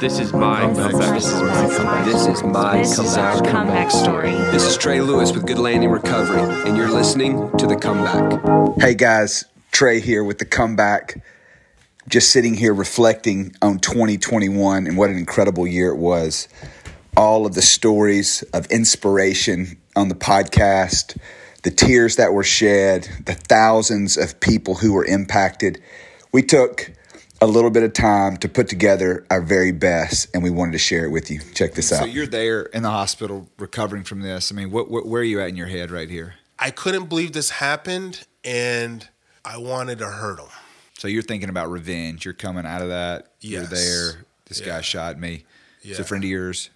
This is my comeback story. This is Trey Lewis with Good Landing Recovery, and you're listening to The Comeback. Hey guys, Trey here with The Comeback. Just sitting here reflecting on 2021 and what an incredible year it was. All of the stories of inspiration on the podcast, the tears that were shed, the thousands of people who were impacted. We took a little bit of time to put together our very best, and we wanted to share it with you. Check this out. So you're there in the hospital recovering from this. I mean, where are you at in your head right here? I couldn't believe this happened, and I wanted to hurt him. So you're thinking about revenge. You're coming out of that. Yes. You're there. This guy shot me. Yeah. Is a friend of yours?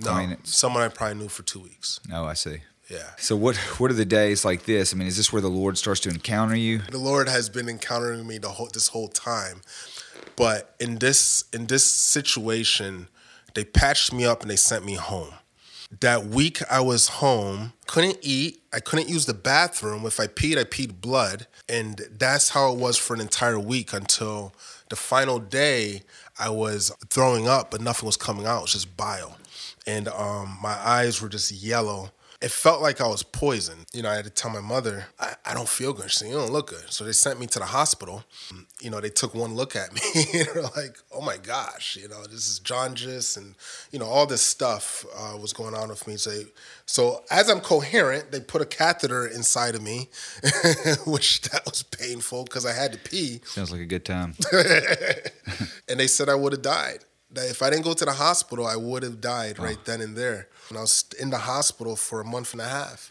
No, someone I probably knew for 2 weeks. Oh, I see. Yeah. So what are the days like this? I mean, is this where the Lord starts to encounter you? The Lord has been encountering me this whole time. But in this situation, they patched me up and they sent me home. That week I was home, couldn't eat. I couldn't use the bathroom. If I peed blood. And that's how it was for an entire week until the final day I was throwing up, but nothing was coming out. It was just bile. And my eyes were just yellow. It felt like I was poisoned. You know, I had to tell my mother, I don't feel good. She said, you don't look good. So they sent me to the hospital. You know, they took one look at me and were like, oh my gosh, you know, this is jaundice and, you know, all this stuff was going on with me. So as I'm coherent, they put a catheter inside of me, which that was painful because I had to pee. Sounds like a good time. And they said I would have died. That if I didn't go to the hospital, I would have died right then and there. And I was in the hospital for a month and a half.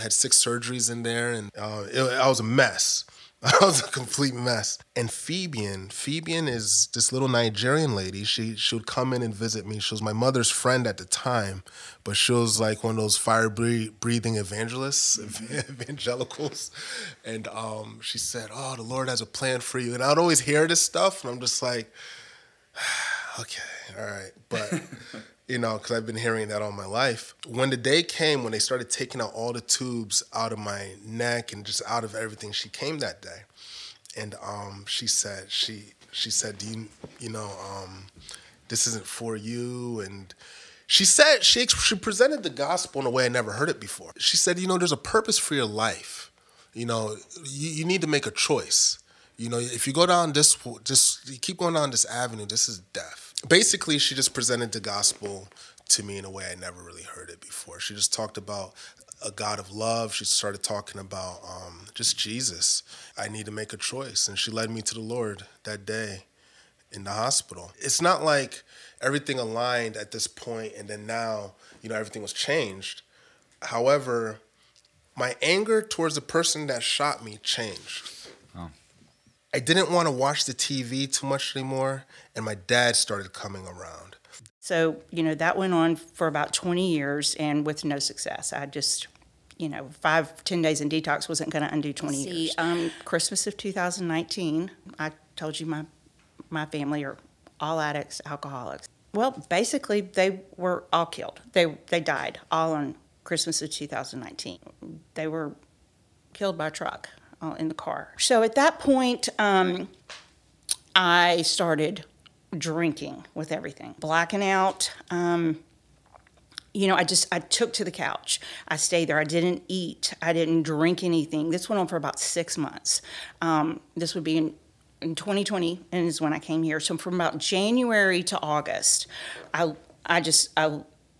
Had 6 surgeries in there, and I was a mess. I was a complete mess. And Phoebean is this little Nigerian lady. She would come in and visit me. She was my mother's friend at the time, but she was like one of those fire-breathing evangelists, evangelicals. And she said, oh, the Lord has a plan for you. And I'd always hear this stuff, and I'm just like, okay, all right. But, you know, because I've been hearing that all my life. When the day came, when they started taking out all the tubes out of my neck and just out of everything, she came that day. And she said, do you know, this isn't for you. And she said, she presented the gospel in a way I never heard it before. She said, you know, there's a purpose for your life. You know, you need to make a choice. You know, if you go down you keep going down this avenue, this is death. Basically, she just presented the gospel to me in a way I never really heard it before. She just talked about a God of love. She started talking about just Jesus. I need to make a choice. And she led me to the Lord that day in the hospital. It's not like everything aligned at this point and then now, you know, everything was changed. However, my anger towards the person that shot me changed. I didn't want to watch the TV too much anymore, and my dad started coming around. So, you know, that went on for about 20 years and with no success. I just, you know, 5-10 days in detox wasn't going to undo 20 years. Christmas of 2019, I told you my family are all addicts, alcoholics. Well, basically, they were all killed. They died all on Christmas of 2019. They were killed by a truck. In the car. So at that point, I started drinking with everything, blacking out. You know, I took to the couch. I stayed there. I didn't eat. I didn't drink anything. This went on for about 6 months. This would be in 2020, and is when I came here. So from about January to August, or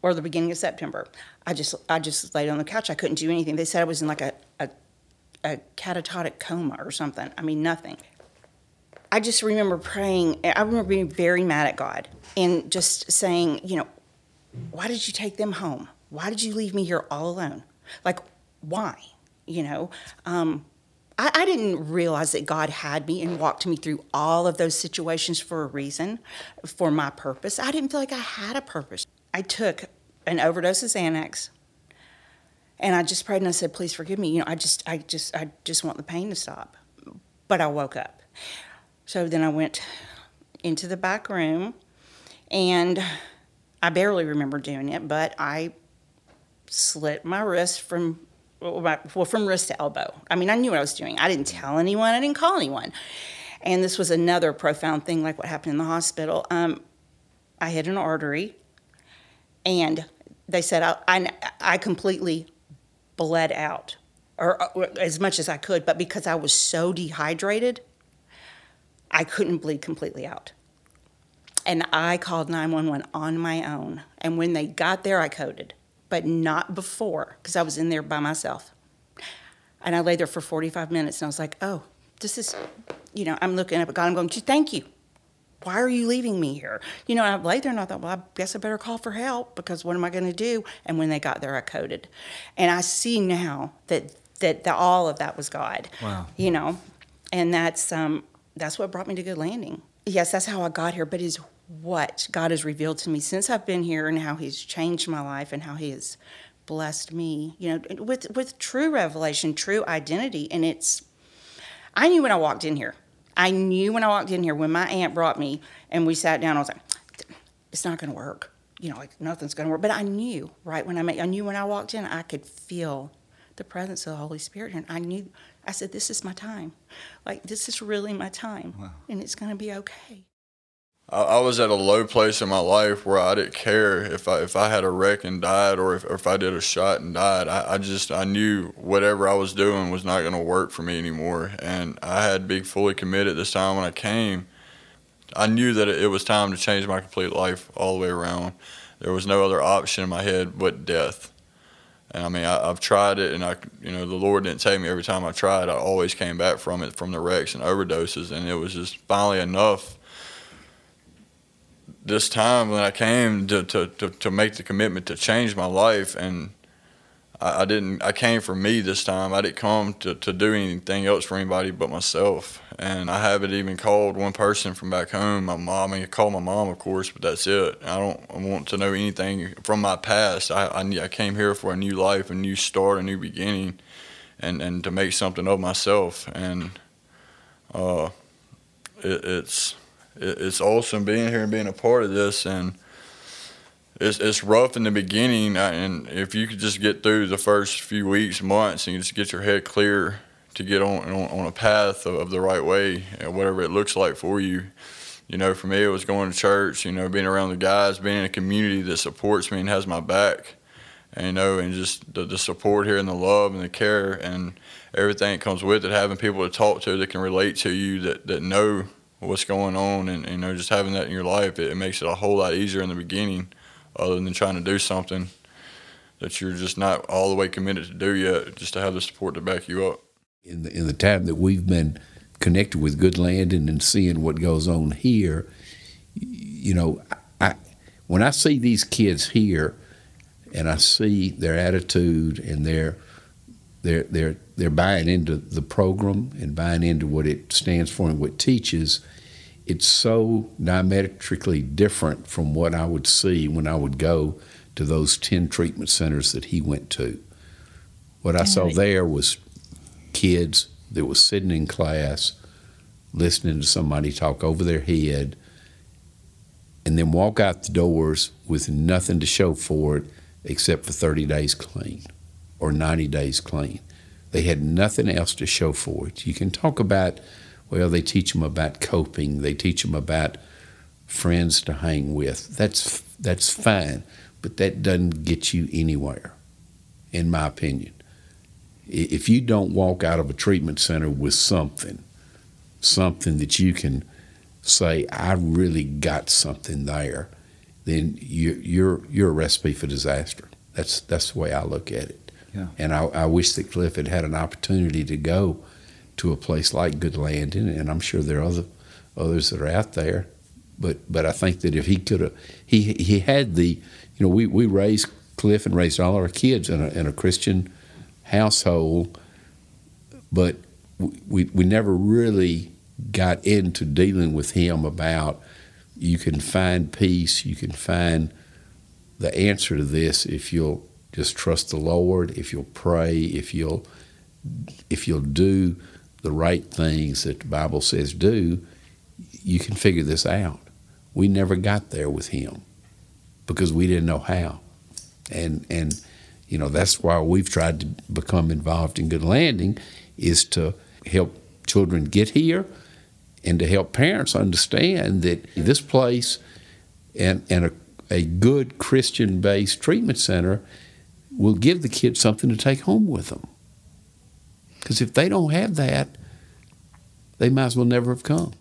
the beginning of September, I just laid on the couch. I couldn't do anything. They said I was in like a catatonic coma or something. I mean, nothing. I just remember praying. I remember being very mad at God and just saying, you know, why did you take them home? Why did you leave me here all alone? Like, why? You know, I didn't realize that God had me and walked me through all of those situations for a reason, for my purpose. I didn't feel like I had a purpose. I took an overdose of Xanax. And I just prayed and I said, please forgive me. You know, I just want the pain to stop. But I woke up. So then I went into the back room and I barely remember doing it, but I slit my wrist from wrist to elbow. I mean, I knew what I was doing. I didn't tell anyone. I didn't call anyone. And this was another profound thing, like what happened in the hospital. I hit an artery, and they said I completely bled out, or as much as I could, but because I was so dehydrated, I couldn't bleed completely out. And I called 911 on my own. And when they got there, I coded, but not before, because I was in there by myself. And I lay there for 45 minutes, and I was like, oh, this is, you know, I'm looking up at God, I'm going, thank you. Why are you leaving me here? You know, and I laid there, and I thought, well, I guess I better call for help, because what am I going to do? And when they got there, I coded. And I see now that all of that was God. Wow. You know, and that's what brought me to Good Landing. Yes, that's how I got here, but it's what God has revealed to me since I've been here, and how he's changed my life, and how he has blessed me, you know, with true revelation, true identity. And I knew when I walked in here. I knew when I walked in here, when my aunt brought me and we sat down, I was like, it's not going to work. You know, like nothing's going to work. But I knew right when I knew when I walked in, I could feel the presence of the Holy Spirit. And I said, this is my time. Like, this is really my time. Wow. And it's going to be okay. I was at a low place in my life where I didn't care if I had a wreck and died, or if I did a shot and died. I knew whatever I was doing was not going to work for me anymore. And I had to be fully committed this time when I came. I knew that it was time to change my complete life all the way around. There was no other option in my head but death. And I mean, I've tried it, and the Lord didn't take me every time I tried. I always came back from it, from the wrecks and overdoses, and it was just finally enough. This time when I came to make the commitment to change my life, and I came for me this time. I didn't come to do anything else for anybody but myself. And I haven't even called one person from back home, my mom. I mean, I call my mom, of course, but that's it. I want to know anything from my past. I came here for a new life, a new start, a new beginning, and to make something of myself. And it's awesome being here and being a part of this, and it's rough in the beginning. And if you could just get through the first few weeks, months, and you just get your head clear to get on a path of the right way, and whatever it looks like for you. You know, for me, it was going to church, you know, being around the guys, being in a community that supports me and has my back, and, you know, and just the support here, and the love and the care and everything that comes with it, having people to talk to that can relate to you, that know what's going on, and, you know, just having that in your life, it makes it a whole lot easier in the beginning, other than trying to do something that you're just not all the way committed to do yet, just to have the support to back you up. In the time that we've been connected with Good Landing and seeing what goes on here, you know, when I see these kids here, and I see their attitude and they're buying into the program and buying into what it stands for and what it teaches. It's so diametrically different from what I would see when I would go to those 10 treatment centers that he went to. What I saw there was kids that were sitting in class, listening to somebody talk over their head, and then walk out the doors with nothing to show for it except for 30 days clean. Or 90 days clean. They had nothing else to show for it. You can talk about, well, they teach them about coping. They teach them about friends to hang with. That's fine, but that doesn't get you anywhere, in my opinion. If you don't walk out of a treatment center with something that you can say, I really got something there, then you're a recipe for disaster. That's the way I look at it. Yeah. And I wish that Cliff had had an opportunity to go to a place like Good Landing, and I'm sure there are others that are out there. But I think that if he could have, he had the, you know, we raised Cliff and raised all our kids in a Christian household, but we never really got into dealing with him about you can find peace, you can find the answer to this if you'll just trust the Lord, if you'll pray, if you'll do the right things that the Bible says do, you can figure this out. We never got there with him because we didn't know how. And you know, that's why we've tried to become involved in Good Landing, is to help children get here and to help parents understand that this place and a good Christian-based treatment center will give the kids something to take home with them. Because if they don't have that, they might as well never have come.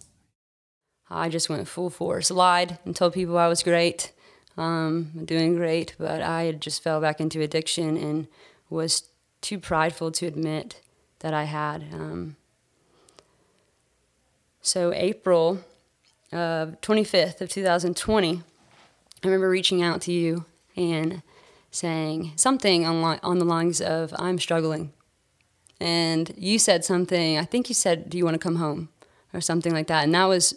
I just went full force, lied and told people I was great, doing great, but I just fell back into addiction and was too prideful to admit that I had. So April 25th of 2020, I remember reaching out to you and saying something on the lines of, I'm struggling. And you said something, I think you said, do you want to come home? Or something like that. And that was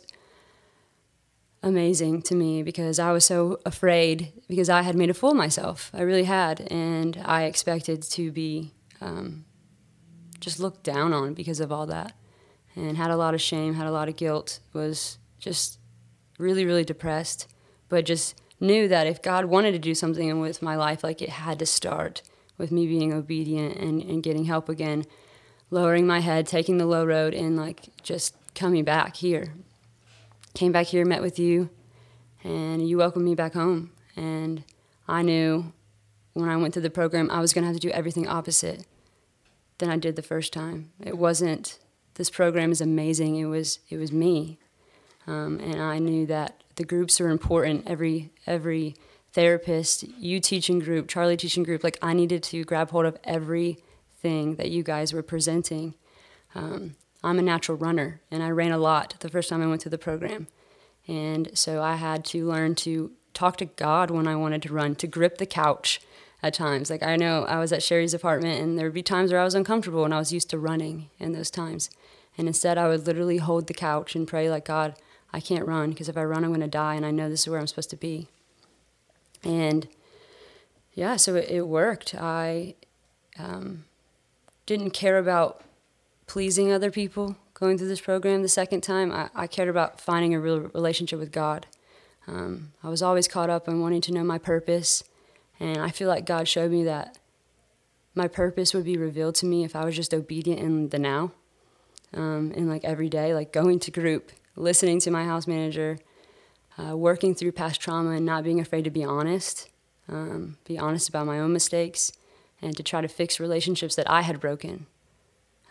amazing to me because I was so afraid because I had made a fool of myself. I really had. And I expected to be just looked down on because of all that. And had a lot of shame, had a lot of guilt, was just really, really depressed. But just knew that if God wanted to do something with my life, like it had to start with me being obedient and getting help again, lowering my head, taking the low road, and like just coming back here. Came back here, met with you, and you welcomed me back home. And I knew when I went through the program, I was going to have to do everything opposite than I did the first time. It wasn't, this program is amazing, it was me. And I knew that the groups are important, every therapist, you teaching group, Charlie teaching group, like I needed to grab hold of everything that you guys were presenting. I'm a natural runner, and I ran a lot the first time I went through the program. And so I had to learn to talk to God when I wanted to run, to grip the couch at times. Like I know I was at Sherry's apartment, and there would be times where I was uncomfortable, and I was used to running in those times. And instead I would literally hold the couch and pray like, God, I can't run, because if I run I'm going to die, and I know this is where I'm supposed to be. And yeah, so it worked. I didn't care about pleasing other people going through this program the second time. I cared about finding a real relationship with God. I was always caught up in wanting to know my purpose, and I feel like God showed me that my purpose would be revealed to me if I was just obedient in the now, and like every day, like going to group, listening to my house manager, working through past trauma and not being afraid to be honest about my own mistakes, and to try to fix relationships that I had broken.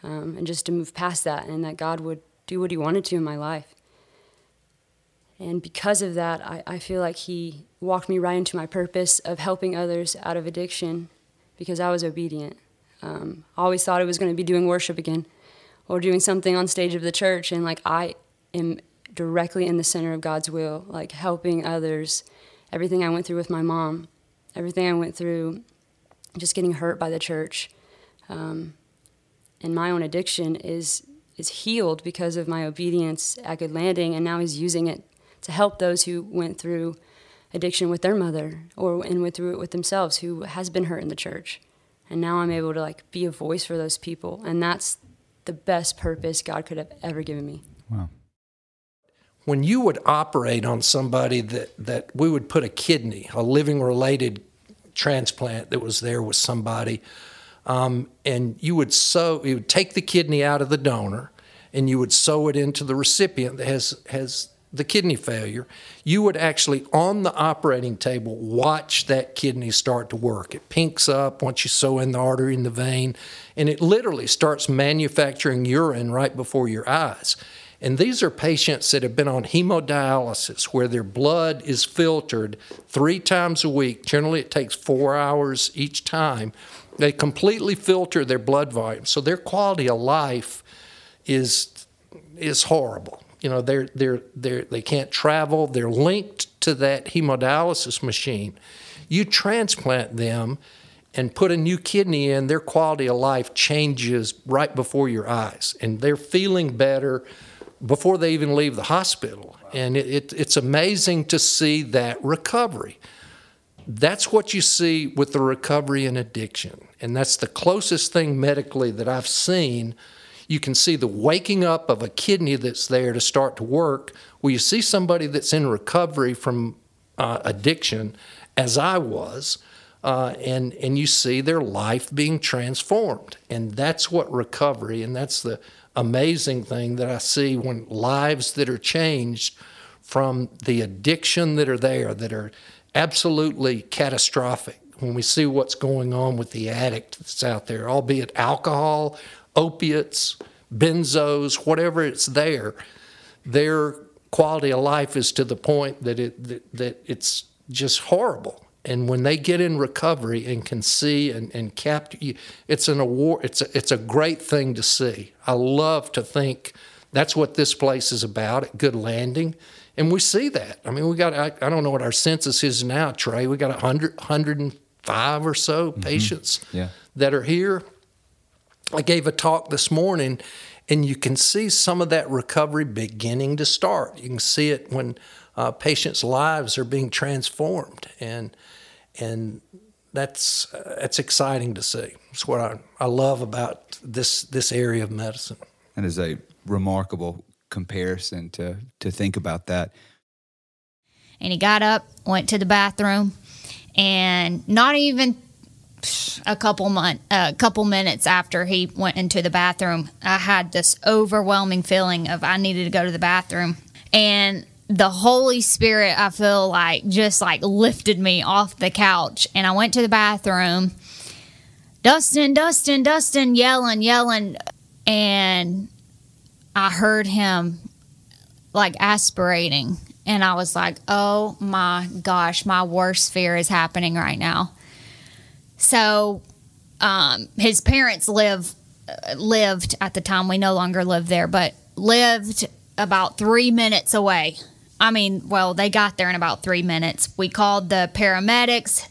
And just to move past that, and that God would do what he wanted to in my life. And because of that, I feel like he walked me right into my purpose of helping others out of addiction because I was obedient. I always thought I was going to be doing worship again or doing something on stage of the church, and like I am directly in the center of God's will, like helping others. Everything I went through with my mom, everything I went through just getting hurt by the church, and my own addiction is healed because of my obedience at Good Landing, and now he's using it to help those who went through addiction with their mother and went through it with themselves, who has been hurt in the church. And now I'm able to like be a voice for those people, and that's the best purpose God could have ever given me. Wow. When you would operate on somebody that we would put a kidney, a living-related transplant that was there with somebody, and you would take the kidney out of the donor, and you would sew it into the recipient that has the kidney failure. You would actually, on the operating table, watch that kidney start to work. It pinks up once you sew in the artery and the vein, and it literally starts manufacturing urine right before your eyes. And these are patients that have been on hemodialysis, where their blood is filtered 3 times a week. Generally, it takes 4 hours each time. They completely filter their blood volume, so their quality of life is horrible. You know, they can't travel. They're linked to that hemodialysis machine. You transplant them and put a new kidney in, their quality of life changes right before your eyes, and they're feeling better before they even leave the hospital. And it's amazing to see that recovery. That's what you see with the recovery in addiction, and that's the closest thing medically that I've seen. You can see the waking up of a kidney that's there to start to work, where you see somebody that's in recovery from addiction, as I was, and you see their life being transformed. And that's what recovery, and that's the amazing thing that I see when lives that are changed from the addiction that are there, that are absolutely catastrophic, when we see what's going on with the addict that's out there, albeit alcohol, opiates, benzos, whatever it's there, their quality of life is to the point that it's just horrible. And when they get in recovery and can see and capture, it's an award. It's a great thing to see. I love to think that's what this place is about at Good Landing, and we see that. I mean, we got I don't know what our census is now, Trey. We got 105 or so patients that are here. I gave a talk this morning, and you can see some of that recovery beginning to start. You can see it when patients' lives are being transformed, and that's exciting to see. It's what I love about this area of medicine. That is a remarkable comparison to think about that. And he got up, went to the bathroom, and not even a couple minutes after he went into the bathroom, I had this overwhelming feeling of I needed to go to the bathroom. And the Holy Spirit, I feel like, just like lifted me off the couch. And I went to the bathroom, Dustin, yelling. And I heard him like aspirating. And I was like, oh my gosh, my worst fear is happening right now. So his parents lived at the time. We no longer live there, but lived about 3 minutes away. I mean, well, they got there in about 3 minutes. We called the paramedics.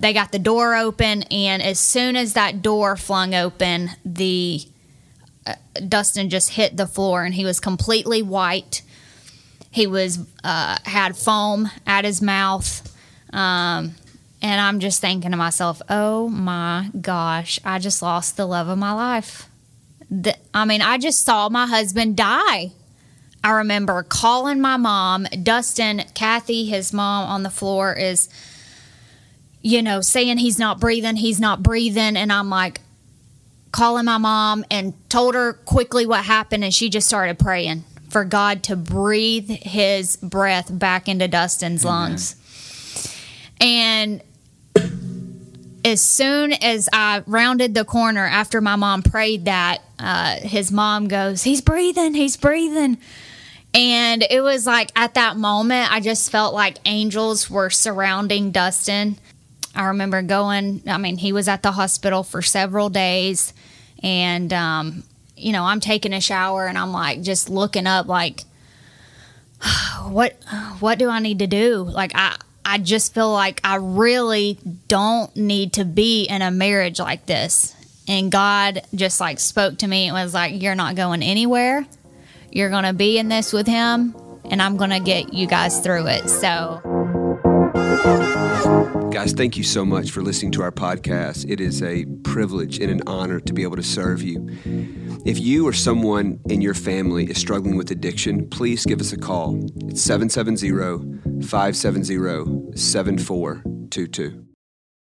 They got the door open, and as soon as that door flung open, Dustin just hit the floor, and he was completely white. He was had foam at his mouth. And I'm just thinking to myself, oh my gosh, I just lost the love of my life. I just saw my husband die. I remember calling my mom, Dustin, Kathy, his mom on the floor is, saying he's not breathing. And I'm like calling my mom and told her quickly what happened. And she just started praying for God to breathe his breath back into Dustin's lungs. And as soon as I rounded the corner after my mom prayed that, his mom goes, he's breathing. And it was like at that moment, I just felt like angels were surrounding Dustin. I remember he was at the hospital for several days. And, I'm taking a shower and I'm like just looking up like, what do I need to do? Like I just feel like I really don't need to be in a marriage like this. And God just like spoke to me and was like, you're not going anywhere. You're going to be in this with him, and I'm going to get you guys through it. So guys, thank you so much for listening to our podcast. It is a privilege and an honor to be able to serve you. If you or someone in your family is struggling with addiction, please give us a call. It's 770-570-7422.